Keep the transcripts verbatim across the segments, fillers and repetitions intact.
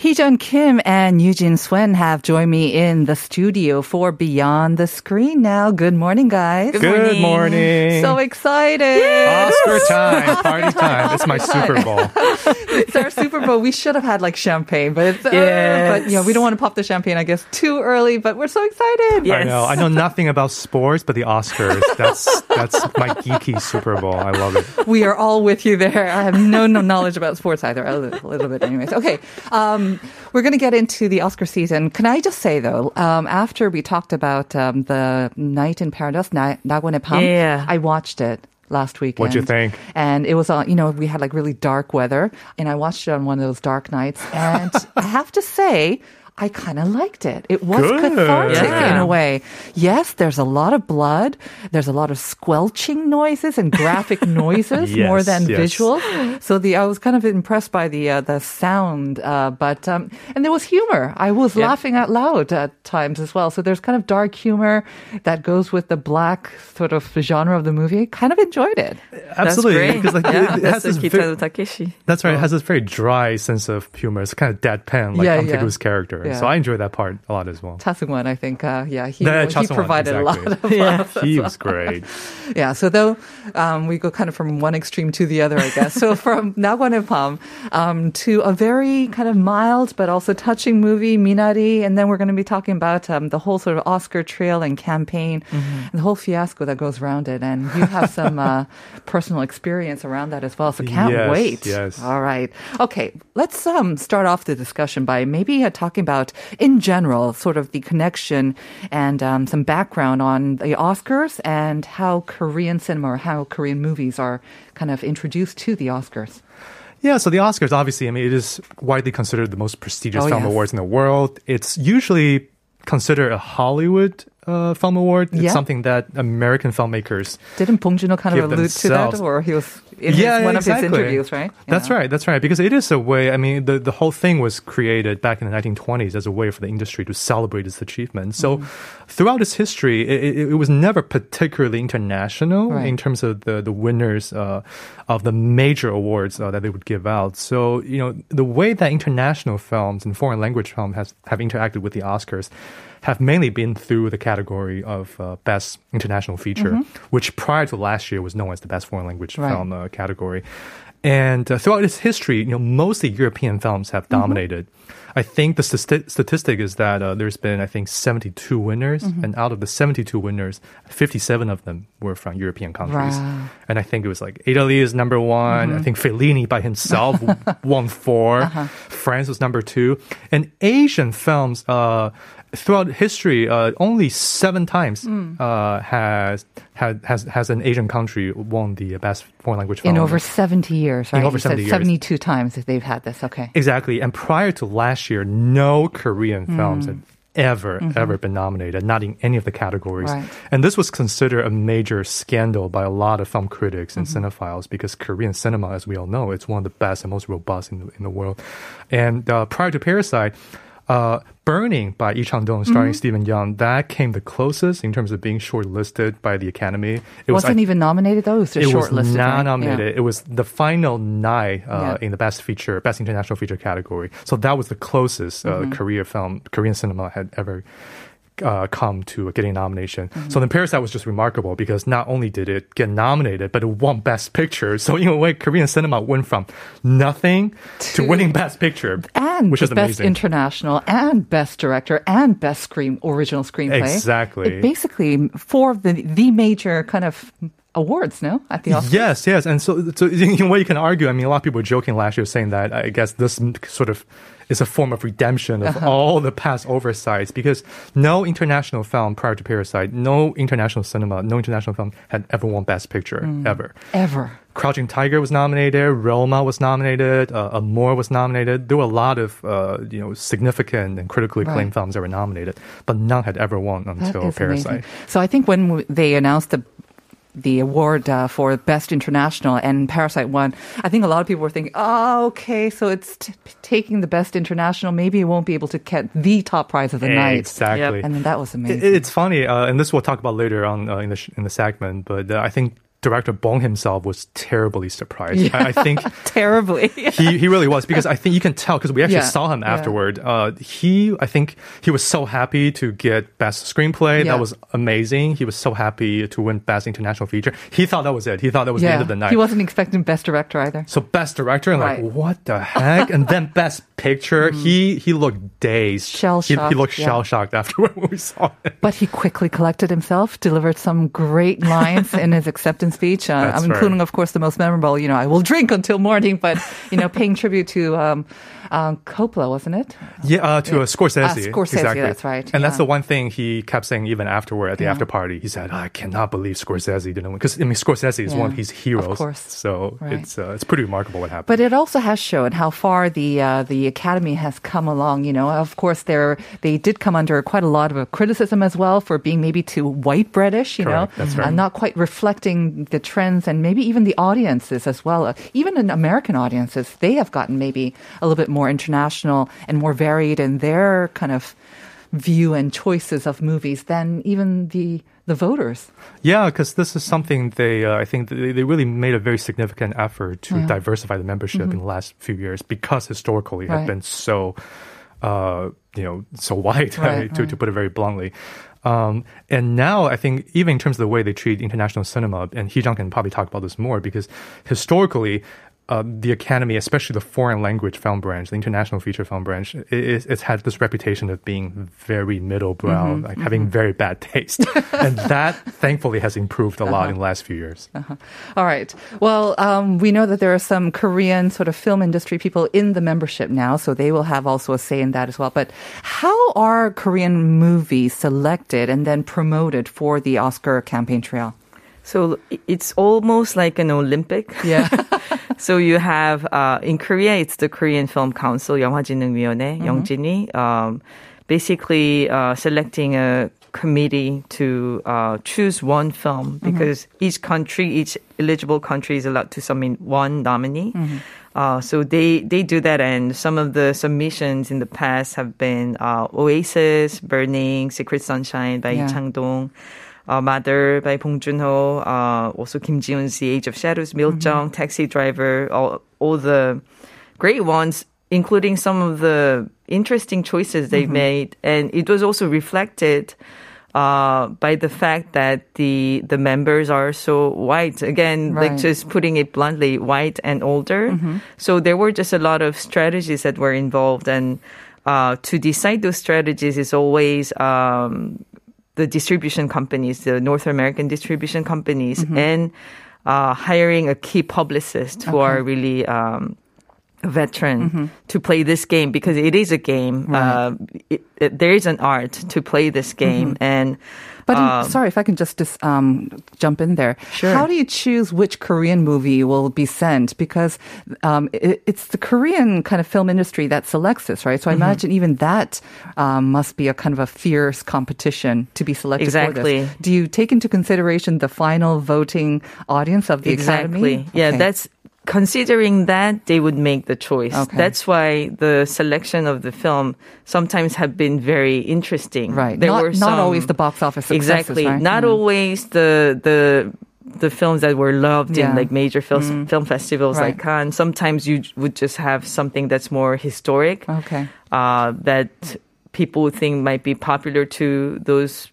Heejun Kim and Eugene Swen have joined me in the studio for Beyond the Screen now. Good morning, guys. Good morning. Good morning. So excited. Yes. Oscar time. Party time. It's my Super Bowl. It's our Super Bowl. We should have had like champagne, but it's, uh, yes. but yeah, we don't want to pop the champagne, I guess, too early, but we're so excited. Yes. I know. I know nothing about sports, but the Oscars, that's, that's my geeky Super Bowl. I love it. We are all with you there. I have no, no knowledge about sports either. A little, a little bit anyways. Okay. Um, We're going to get into the Oscar season. Can I just say, though, um, after we talked about um, the Night in Paradise, Nagwon의 밤, yeah. I watched it last weekend. What'd you think? And it was, on, you know, we had like really dark weather, and I watched it on one of those dark nights. And I have to say, I kind of liked it. It was Good. cathartic yeah. in a way. Yes, there's a lot of blood. There's a lot of squelching noises and graphic noises yes, more than yes. visual. So the I was kind of impressed by the uh, the sound, uh, but um, and there was humor. I was yeah. laughing out loud at times as well. So there's kind of dark humor that goes with the black sort of genre of the movie. I kind of enjoyed it. Absolutely, because like yeah, it, it has this very, Takeshi. That's right. It has this very dry sense of humor. It's kind of deadpan, like yeah, Amtaeku's yeah. character. Yeah. So I enjoy that part a lot as well. Cha Seung-won, I think, uh, yeah, he, yeah, he provided exactly. a lot of yeah. love. He was well. great. Yeah, so though um, we go kind of from one extreme to the other, I guess. So from Nagwon의 밤 um, to a very kind of mild but also touching movie, Minari, and then we're going to be talking about um, the whole sort of Oscar trail and campaign, mm-hmm. and the whole fiasco that goes around it. And you have some uh, personal experience around that as well, so can't yes, wait. Yes. All right. Okay, let's um, start off the discussion by maybe uh, talking about in general, sort of the connection and um, some background on the Oscars and how Korean cinema or how Korean movies are kind of introduced to the Oscars. Yeah, so the Oscars, obviously, I mean, it is widely considered the most prestigious oh, film yes. awards in the world. It's usually considered a Hollywood uh, film award. It's yeah. something that American filmmakers Didn't Bong Joon-ho kind of allude themselves. to that? Or he was in yeah, his, one exactly. of his interviews, right? Yeah. That's right, that's right. Because it is a way, I mean, the, the whole thing was created back in the nineteen twenties as a way for the industry to celebrate its achievements. So mm. throughout its history, it, it, it was never particularly international right. in terms of the, the winners uh, of the major awards uh, that they would give out. So, you know, the way that international films and foreign language films has, have interacted with the Oscars have mainly been through the category of uh, Best International Feature, mm-hmm. which prior to last year was known as the Best Foreign Language right. Film uh, category. And uh, throughout its history, you know, mostly European films have dominated. Mm-hmm. I think the st- statistic is that uh, there's been, I think, seventy-two winners. Mm-hmm. And out of the seventy-two winners, fifty-seven of them were from European countries. Wow. And I think it was like Italy is number one. Mm-hmm. I think Fellini by himself won four. Uh-huh. France was number two. And Asian films... Uh, Throughout history, uh, only seven times mm. uh, has, has has an Asian country won the best foreign language film. In over seventy years, right? In over you seventy years. seventy-two times if they've had this, okay. Exactly. And prior to last year, no Korean mm. films had ever, mm-hmm. ever been nominated, not in any of the categories. Right. And this was considered a major scandal by a lot of film critics and mm-hmm. cinephiles because Korean cinema, as we all know, it's one of the best and most robust in the, in the world. And uh, prior to Parasite, Uh, Burning by Lee Chang-dong starring mm-hmm. Stephen Young, that came the closest in terms of being shortlisted by the Academy. It wasn't was, even nominated though? It was, it was not right? nominated. Yeah. It was the final night uh, yeah. in the Best Feature, Best International Feature category. So that was the closest uh, mm-hmm. Korea film, Korean cinema had ever uh, come to getting a nomination. Mm-hmm. So then Parasite was just remarkable because not only did it get nominated, but it won Best Picture. So in a way, Korean cinema went from nothing to, to winning Best Picture, and which is amazing. Best International and Best Director and Best Screen Original Screenplay. Exactly. It basically, four of the, the major kind of awards, no? At the Oscars? Yes, yes. And so, so in a way you can argue, I mean, a lot of people were joking last year saying that I guess this sort of is a form of redemption of uh-huh. all the past oversights, because no international film prior to Parasite, no international cinema, no international film had ever won Best Picture, mm. ever. Ever. Crouching Tiger was nominated, Roma was nominated, uh, Amour was nominated. There were a lot of uh, you know, significant and critically acclaimed right. films that were nominated, but none had ever won until Parasite. Amazing. So I think when they announced the the award uh, for Best International and Parasite won, I think a lot of people were thinking, oh, okay, so it's t- taking the Best International. Maybe it won't be able to get the top prize of the night. Exactly. Yep. And that was amazing. It, it's funny, uh, and this we'll talk about later on uh, in, the sh- in the segment, but uh, I think director Bong himself was terribly surprised. Yeah. I, I think terribly. he he really was, because I think you can tell, because we actually yeah. saw him yeah. afterward. Uh, he I think he was so happy to get Best Screenplay. Yeah. That was amazing. He was so happy to win Best International Feature. He thought that was it. He thought that was yeah. the end of the night. He wasn't expecting Best Director either. So Best Director, and right. like what the heck? And then Best Picture. Mm. He he looked dazed. Shell shocked. He, he looked yeah. shell shocked afterward when we saw it. But he quickly collected himself, delivered some great lines in his acceptance speech, uh, I'm including, right. of course, the most memorable, you know, I will drink until morning, but, you know, paying tribute to um, um, Coppola, wasn't it? Yeah, uh, to yeah. Uh, Scorsese. Uh, Scorsese, exactly. That's right. And yeah. that's the one thing he kept saying even afterward at the yeah. after party. He said, I cannot believe Scorsese didn't win. Because, I mean, Scorsese is yeah. one of his heroes. Of course. So right. it's uh, it's pretty remarkable what happened. But it also has shown how far the uh, the Academy has come along, you know. Of course, they did come under quite a lot of criticism as well for being maybe too white breadish, you Correct. know. That's right. And not quite reflecting the trends, and maybe even the audiences as well. Even in American audiences, they have gotten maybe a little bit more international and more varied in their kind of view and choices of movies than even the the voters. Yeah, because this is something they, uh, I think they, they really made a very significant effort to yeah. diversify the membership mm-hmm. in the last few years, because historically it right. had been so, uh, you know, so white, right, to, right. to put it very bluntly. Um, and now I think even in terms of the way they treat international cinema, and Heejun can probably talk about this more, because historically uh, the Academy, especially the foreign language film branch, the international feature film branch, it, it's, it's had this reputation of being very middle brow, mm-hmm, like mm-hmm. having very bad taste. And that thankfully has improved a uh-huh. lot in the last few years. Uh-huh. All right. Well, um, we know that there are some Korean sort of film industry people in the membership now, so they will have also a say in that as well. But how are Korean movies selected and then promoted for the Oscar campaign trail? So it's almost like an Olympic. Yeah. So you have, uh, in Korea, it's the Korean Film Council, 영화진흥위원회, 영진이, um, basically uh, selecting a committee to uh, choose one film, because mm-hmm. each country, each eligible country is allowed to submit one nominee. Mm-hmm. Uh, so they, they do that, and some of the submissions in the past have been uh, Oasis, Burning, Secret Sunshine by yeah. Lee Chang-dong. Uh, Mother by Bong Joon-ho, uh, also Kim Ji-hoon's The Age of Shadows, Mil mm-hmm. Jung, Taxi Driver, all, all the great ones, including some of the interesting choices they mm-hmm. made. And it was also reflected uh, by the fact that the the members are so white. Again, right. like just putting it bluntly, white and older. Mm-hmm. So there were just a lot of strategies that were involved. And uh, to decide those strategies is always... Um, the distribution companies, the North American distribution companies, mm-hmm. and uh, hiring a key publicist who okay. are really um, a veteran mm-hmm. to play this game, because it is a game. Right. Uh, it, it, there is an art to play this game. Mm-hmm. and. But um, in, sorry, if I can just um, jump in there. Sure. How do you choose which Korean movie will be sent? Because um, it, it's the Korean kind of film industry that selects this, right? So I mm-hmm. imagine even that um, must be a kind of a fierce competition to be selected exactly. for this. Do you take into consideration the final voting audience of the exactly. Academy? Exactly. Yeah, okay. that's... Considering that, they would make the choice. Okay. That's why the selection of the film sometimes have been very interesting. Right. There not, were some, not always the box office successes, exactly. Right? Not mm. always the the the films that were loved yeah. in like major fil- mm. film festivals right. like Cannes. Sometimes you would just have something that's more historic. Okay. Uh, that people think might be popular to those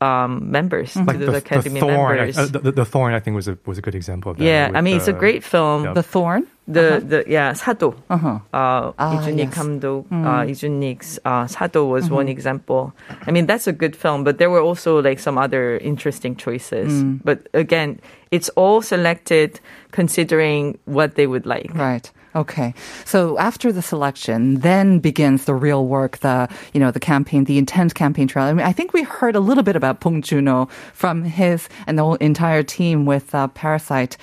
um, members, mm-hmm. like to the, the Academy the Thorn, members. I, uh, the, the Thorn, I think, was a, was a good example of that. Yeah, I mean, the, it's a great film. Yeah. The Thorn? The, uh-huh. the, yeah, Sado. Uh-huh. Uh, ah, Lee Chang-dong, yes. Kamdo, mm. uh, Lee Chang-dong's uh, Sado was mm-hmm. one example. I mean, that's a good film, but there were also like some other interesting choices. Mm. But again, it's all selected considering what they would like. Right. Okay. So after the selection, then begins the real work, the, you know, the campaign, the intense campaign trail. I mean, I think we heard a little bit about Bong Joon-ho from his and the whole entire team with uh, Parasite.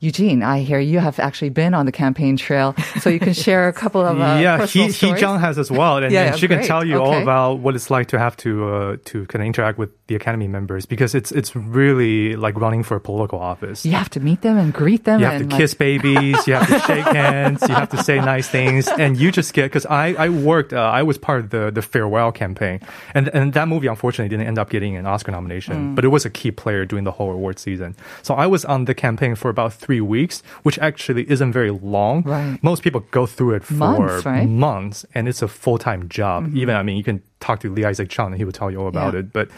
Eugene, I hear you have actually been on the campaign trail, so you can share a couple of uh, yeah, personal he, stories. Yeah, Heejun has as well, and, yeah, and she great. can tell you okay. all about what it's like to have to uh, to kind of interact with the Academy members, because it's it's really like running for a political office. You have to meet them and greet them. You have and to like... kiss babies. You have to shake hands. You have to say nice things, and you just get because I I worked. Uh, I was part of the the farewell campaign, and and that movie unfortunately didn't end up getting an Oscar nomination, mm. but it was a key player during the whole award season. So I was on the campaign for about three. weeks, which actually isn't very long. Right. Most people go through it for months, right? months and it's a full-time job. Mm-hmm. Even, I mean, you can talk to Lee Isaac Chung and he will tell you all about yeah. it, but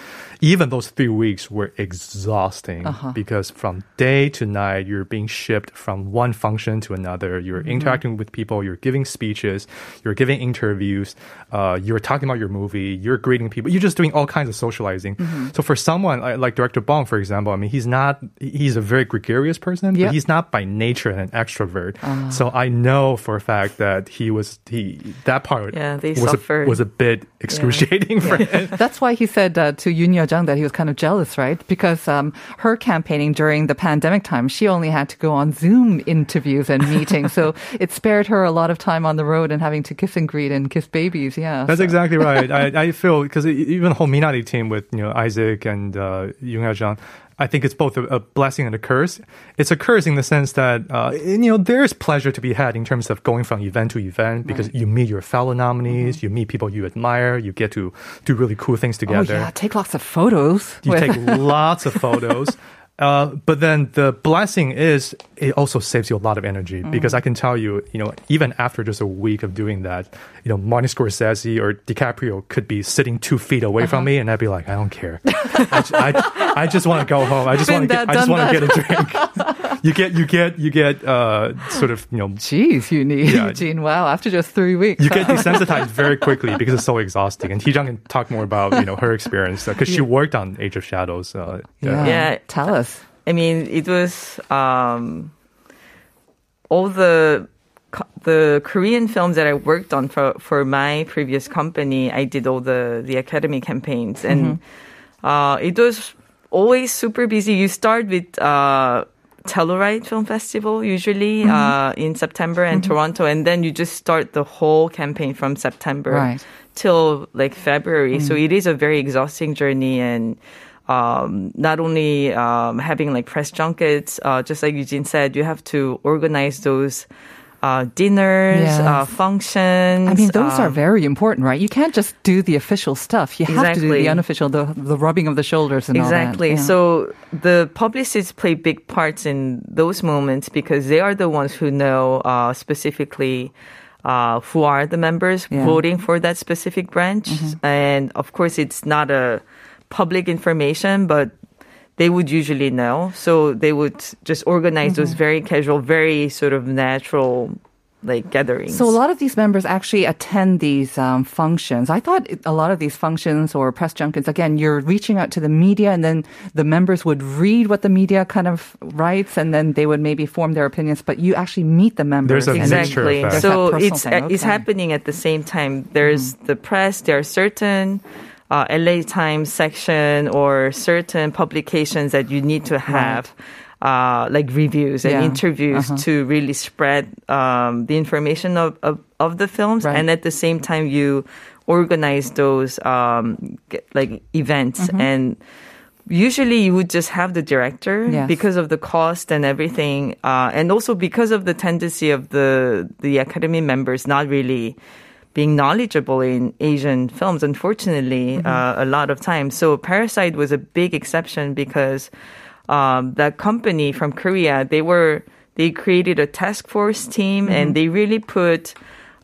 even those three weeks were exhausting uh-huh. because from day to night, you're being shipped from one function to another. You're mm-hmm. interacting with people, you're giving speeches, you're giving interviews, uh, you're talking about your movie, you're greeting people, you're just doing all kinds of socializing. Mm-hmm. So for someone like, like Director Bong, for example, I mean, he's not, he's a very gregarious person, yep. but he's not by nature an extrovert. Uh-huh. So I know for a fact that he was, he that part yeah, they was, a, was a bit excruciating. Yeah. Yeah. That's why he said uh, to Youn Yuh-jung that he was kind of jealous, right? Because um, her campaigning during the pandemic time, she only had to go on Zoom interviews and meetings. So it spared her a lot of time on the road and having to kiss and greet and kiss babies. Yeah, that's so. exactly right. I, I feel because even the whole Minari team with you know Isaac and uh, Youn Yuh-jung, I think it's both a, a blessing and a curse. It's a curse in the sense that, uh, you know, there's pleasure to be had in terms of going from event to event because right. you meet your fellow nominees, mm-hmm. you meet people you admire, you get to do really cool things together. Oh, yeah, take lots of photos. You with... take lots of photos. Uh, but then the blessing is it also saves you a lot of energy mm. because I can tell you, you know, even after just a week of doing that, you know, Martin Scorsese or DiCaprio could be sitting two feet away uh-huh. from me and I'd be like, I don't care. I, ju- I, I just want to go home. I just want to get, I just want to get a drink. you get, you get, you get, uh, sort of, you know. Jeez, you need yeah, Eugene. Wow. After just three weeks. You get desensitized very quickly because it's so exhausting. And Heejun can talk more about, you know, her experience because uh, yeah. she worked on Age of Shadows. Uh, yeah. Yeah. yeah. Tell us. I mean, it was um, all the the Korean films that I worked on for, for my previous company. I did all the, the Academy campaigns, and mm-hmm. uh, it was always super busy. You start with uh, Telluride Film Festival usually mm-hmm. uh, in September and mm-hmm. Toronto, and then you just start the whole campaign from September right. till like February. Mm-hmm. So it is a very exhausting journey and. Um, not only um, having like press junkets, uh, just like Eugene said, you have to organize those uh, dinners, yes. uh, functions. I mean, those um, are very important, right? You can't just do the official stuff. You exactly. have to do the unofficial, the, the rubbing of the shoulders and exactly. all that. Yeah. So the publicists play big parts in those moments because they are the ones who know uh, specifically uh, who are the members yeah. voting for that specific branch. Mm-hmm. And of course, it's not a public information, but they would usually know. So they would just organize mm-hmm. those very casual, very sort of natural like gatherings. So a lot of these members actually attend these um, functions. I thought a lot of these functions or press junkets, again, you're reaching out to the media and then the members would read what the media kind of writes and then they would maybe form their opinions, but you actually meet the members. There's a exactly. mixture of that. So it's, okay. it's happening at the same time. There's mm. the press, there are certain Uh, L A Times section or certain publications that you need to have right. uh, like reviews and yeah. interviews uh-huh. to really spread um, the information of, of, of the films right. and at the same time you organize those um, like events mm-hmm. and usually you would just have the director yes. because of the cost and everything uh, and also because of the tendency of the the Academy members not really being knowledgeable in Asian films, unfortunately, mm-hmm. uh, a lot of times. So Parasite was a big exception because um, that company from Korea, they were they created a task force team mm-hmm. and they really put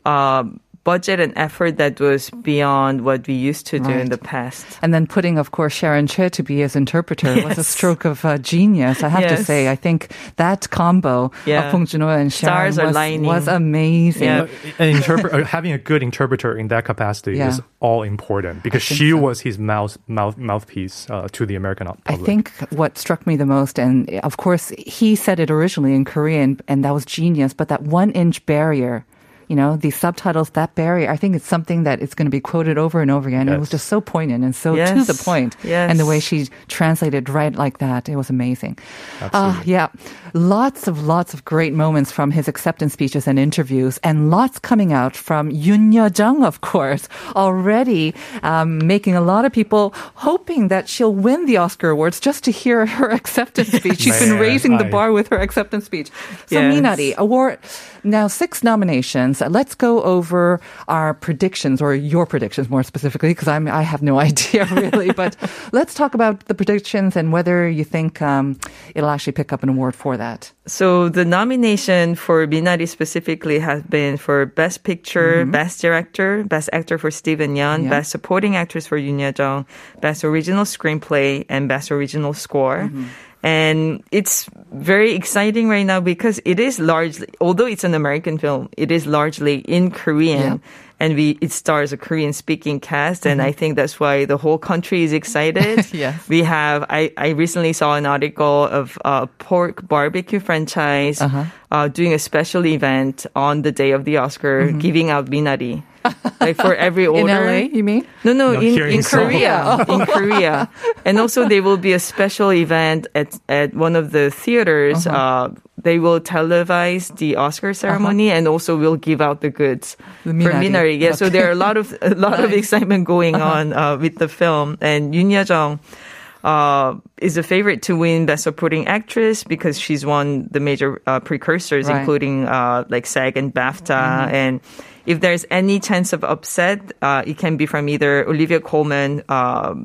uh, budget and effort that was beyond what we used to do right. in the past. And then putting, of course, Sharon Choi to be his interpreter yes. was a stroke of uh, genius. I have yes. to say, I think that combo yeah. of Bong Joon-ho and Sharon was, was amazing. Yeah. An interpre- having a good interpreter in that capacity yeah. is all important because she so. was his mouth, mouth, mouthpiece uh, to the American public. I think what struck me the most, and of course, he said it originally in Korean, and that was genius, but that one-inch barrier, you know, the subtitles, that barrier, I think it's something that it's going to be quoted over and over again. Yes. It was just so poignant and so yes. to the point. Yes. And the way she translated right like that, it was amazing. Uh, yeah. Lots of, lots of great moments from his acceptance speeches and interviews, and lots coming out from Youn Yuh-jung, of course, already um, making a lot of people hoping that she'll win the Oscar Awards just to hear her acceptance speech. She's Man, been raising I... the bar with her acceptance speech. So yes. Minari, award, now six nominations. Let's go over our predictions, or your predictions more specifically, because I'm I have no idea really. But let's talk about the predictions and whether you think um, it'll actually pick up an award for that. So the nomination for Minari specifically has been for Best Picture, mm-hmm. Best Director, Best Actor for Steven Yeun, yeah. Best Supporting Actress for Youn Yuh-jung, Best Original Screenplay, and Best Original Score. Mm-hmm. And it's very exciting right now because it is largely, although it's an American film, it is largely in Korean. Yeah. And we, it stars a Korean-speaking cast, and mm-hmm. I think that's why the whole country is excited. yes. We have, I, I recently saw an article of a uh, pork barbecue franchise uh-huh. uh, doing a special event on the day of the Oscar, mm-hmm. giving out Minari. Like for every order. In L A, you mean? No, no, no in, in Korea. in Korea. And also there will be a special event at, at one of the theaters. Uh-huh. Uh, they will televise the Oscar ceremony uh-huh. and also will give out the goods the Minari. for Minari. Yeah, okay. So there are a lot of, a lot nice. of excitement going uh-huh. on uh, with the film. And Youn Yuh-jung Uh, is a favorite to win Best Supporting Actress because she's won the major uh, precursors, right. including uh, like SAG and BAFTA. Mm-hmm. And if there's any chance of upset, uh, it can be from either Olivia Coleman, uh,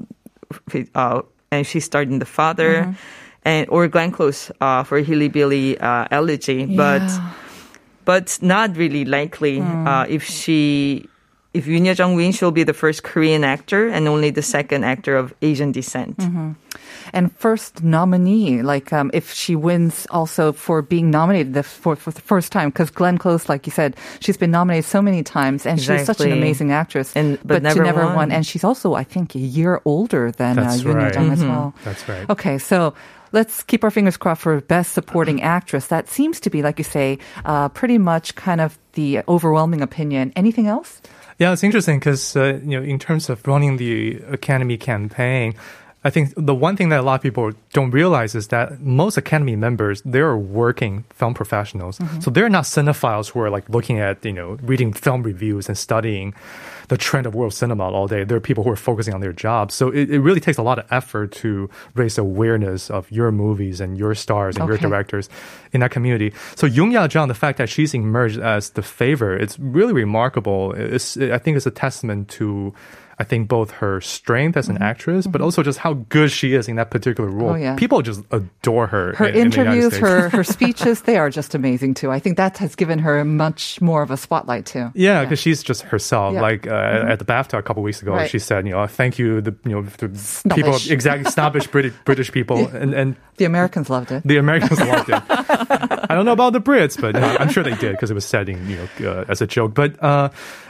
uh, and she starred in The Father, mm-hmm. and or Glenn Close uh, for Hilly Billy uh, Elegy, yeah. but but not really likely mm. uh, if she. If Youn Yuh-jung wins, she'll be the first Korean actor and only the second actor of Asian descent. Mm-hmm. And first nominee, like um, if she wins also for being nominated the, for, for the first time, because Glenn Close, like you said, she's been nominated so many times, and exactly. she's such an amazing actress, and, but, but never she never won. won. And she's also, I think, a year older than uh, Youn right. Yuh-jung mm-hmm. as well. That's right. Okay, so let's keep our fingers crossed for Best Supporting Actress. That seems to be, like you say, uh, pretty much kind of the overwhelming opinion. Anything else? Yeah, it's interesting because, uh, you know, in terms of running the Academy campaign, I think the one thing that a lot of people don't realize is that most Academy members, they're working film professionals. Mm-hmm. So they're not cinephiles who are like looking at, you know, reading film reviews and studying the trend of world cinema all day. There are people who are focusing on their jobs. So it, it really takes a lot of effort to raise awareness of your movies and your stars and okay. your directors in that community. So Youn Yuh-jung, the fact that she's emerged as the favorite, it's really remarkable. It's, I think it's a testament to, I think, both her strength as an mm-hmm. actress, but also just how good she is in that particular role. Oh, yeah. People just adore her. Her in, interviews, in the her, her speeches, they are just amazing too. I think that has given her much more of a spotlight too. Yeah, because yeah. she's just herself. Yeah. Like uh, mm-hmm. at the BAFTA a couple weeks ago, right. she said, you know, thank you, the you know, the snobbish. people, exactly, snobbish British, British people. And, and the Americans loved it. The Americans loved it. I don't know about the Brits, but uh, I'm sure they did because it was said in, you know, uh, as a joke. But uh,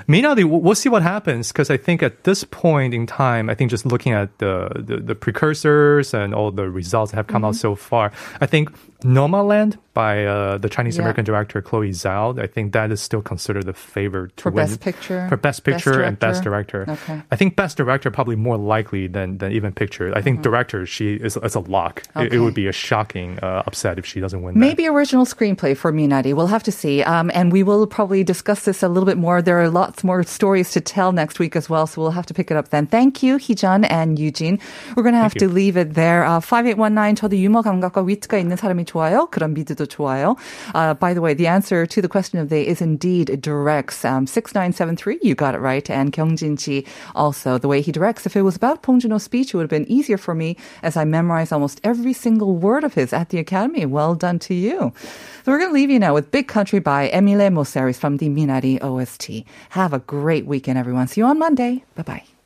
Minari, we'll see what happens because I think at this point in time, I think just looking at the, the, the precursors and all the results that have come mm-hmm. out so far, I think Nomadland by uh, the Chinese-American yeah. director Chloe Zhao, I think that is still considered the favorite to for win. Best Picture? For Best Picture best and Best Director. Okay. I think Best Director probably more likely than, than even Picture. I think mm-hmm. Director, she is, it's a lock. Okay. It, it would be a shocking uh, upset if she doesn't win that. Maybe Original Screenplay for Minari. We'll have to see. Um, and we will probably discuss this a little bit more. There are lots more stories to tell next week as well, so we'll have to pick it up then. Thank you, Heejun and Eugene. We're going to have Thank to you. leave it there. Uh, five eight one nine, 저도 유머 감각과 위트가 있는 사람이 좋아요. 그런 미드도 좋아요. Uh, by the way, the answer to the question of the day is indeed directs. Um, six nine seven three, you got it right. And Kyungjin Ji also, the way he directs. If it was about Bong Joon-ho's speech, it would have been easier for me as I memorized almost every single word of his at the Academy. Well done to you. So we're going to leave you now with Big Country by Emile Mosseri from the Minari O S T. Have a great weekend, everyone. See you on Monday. Bye-bye.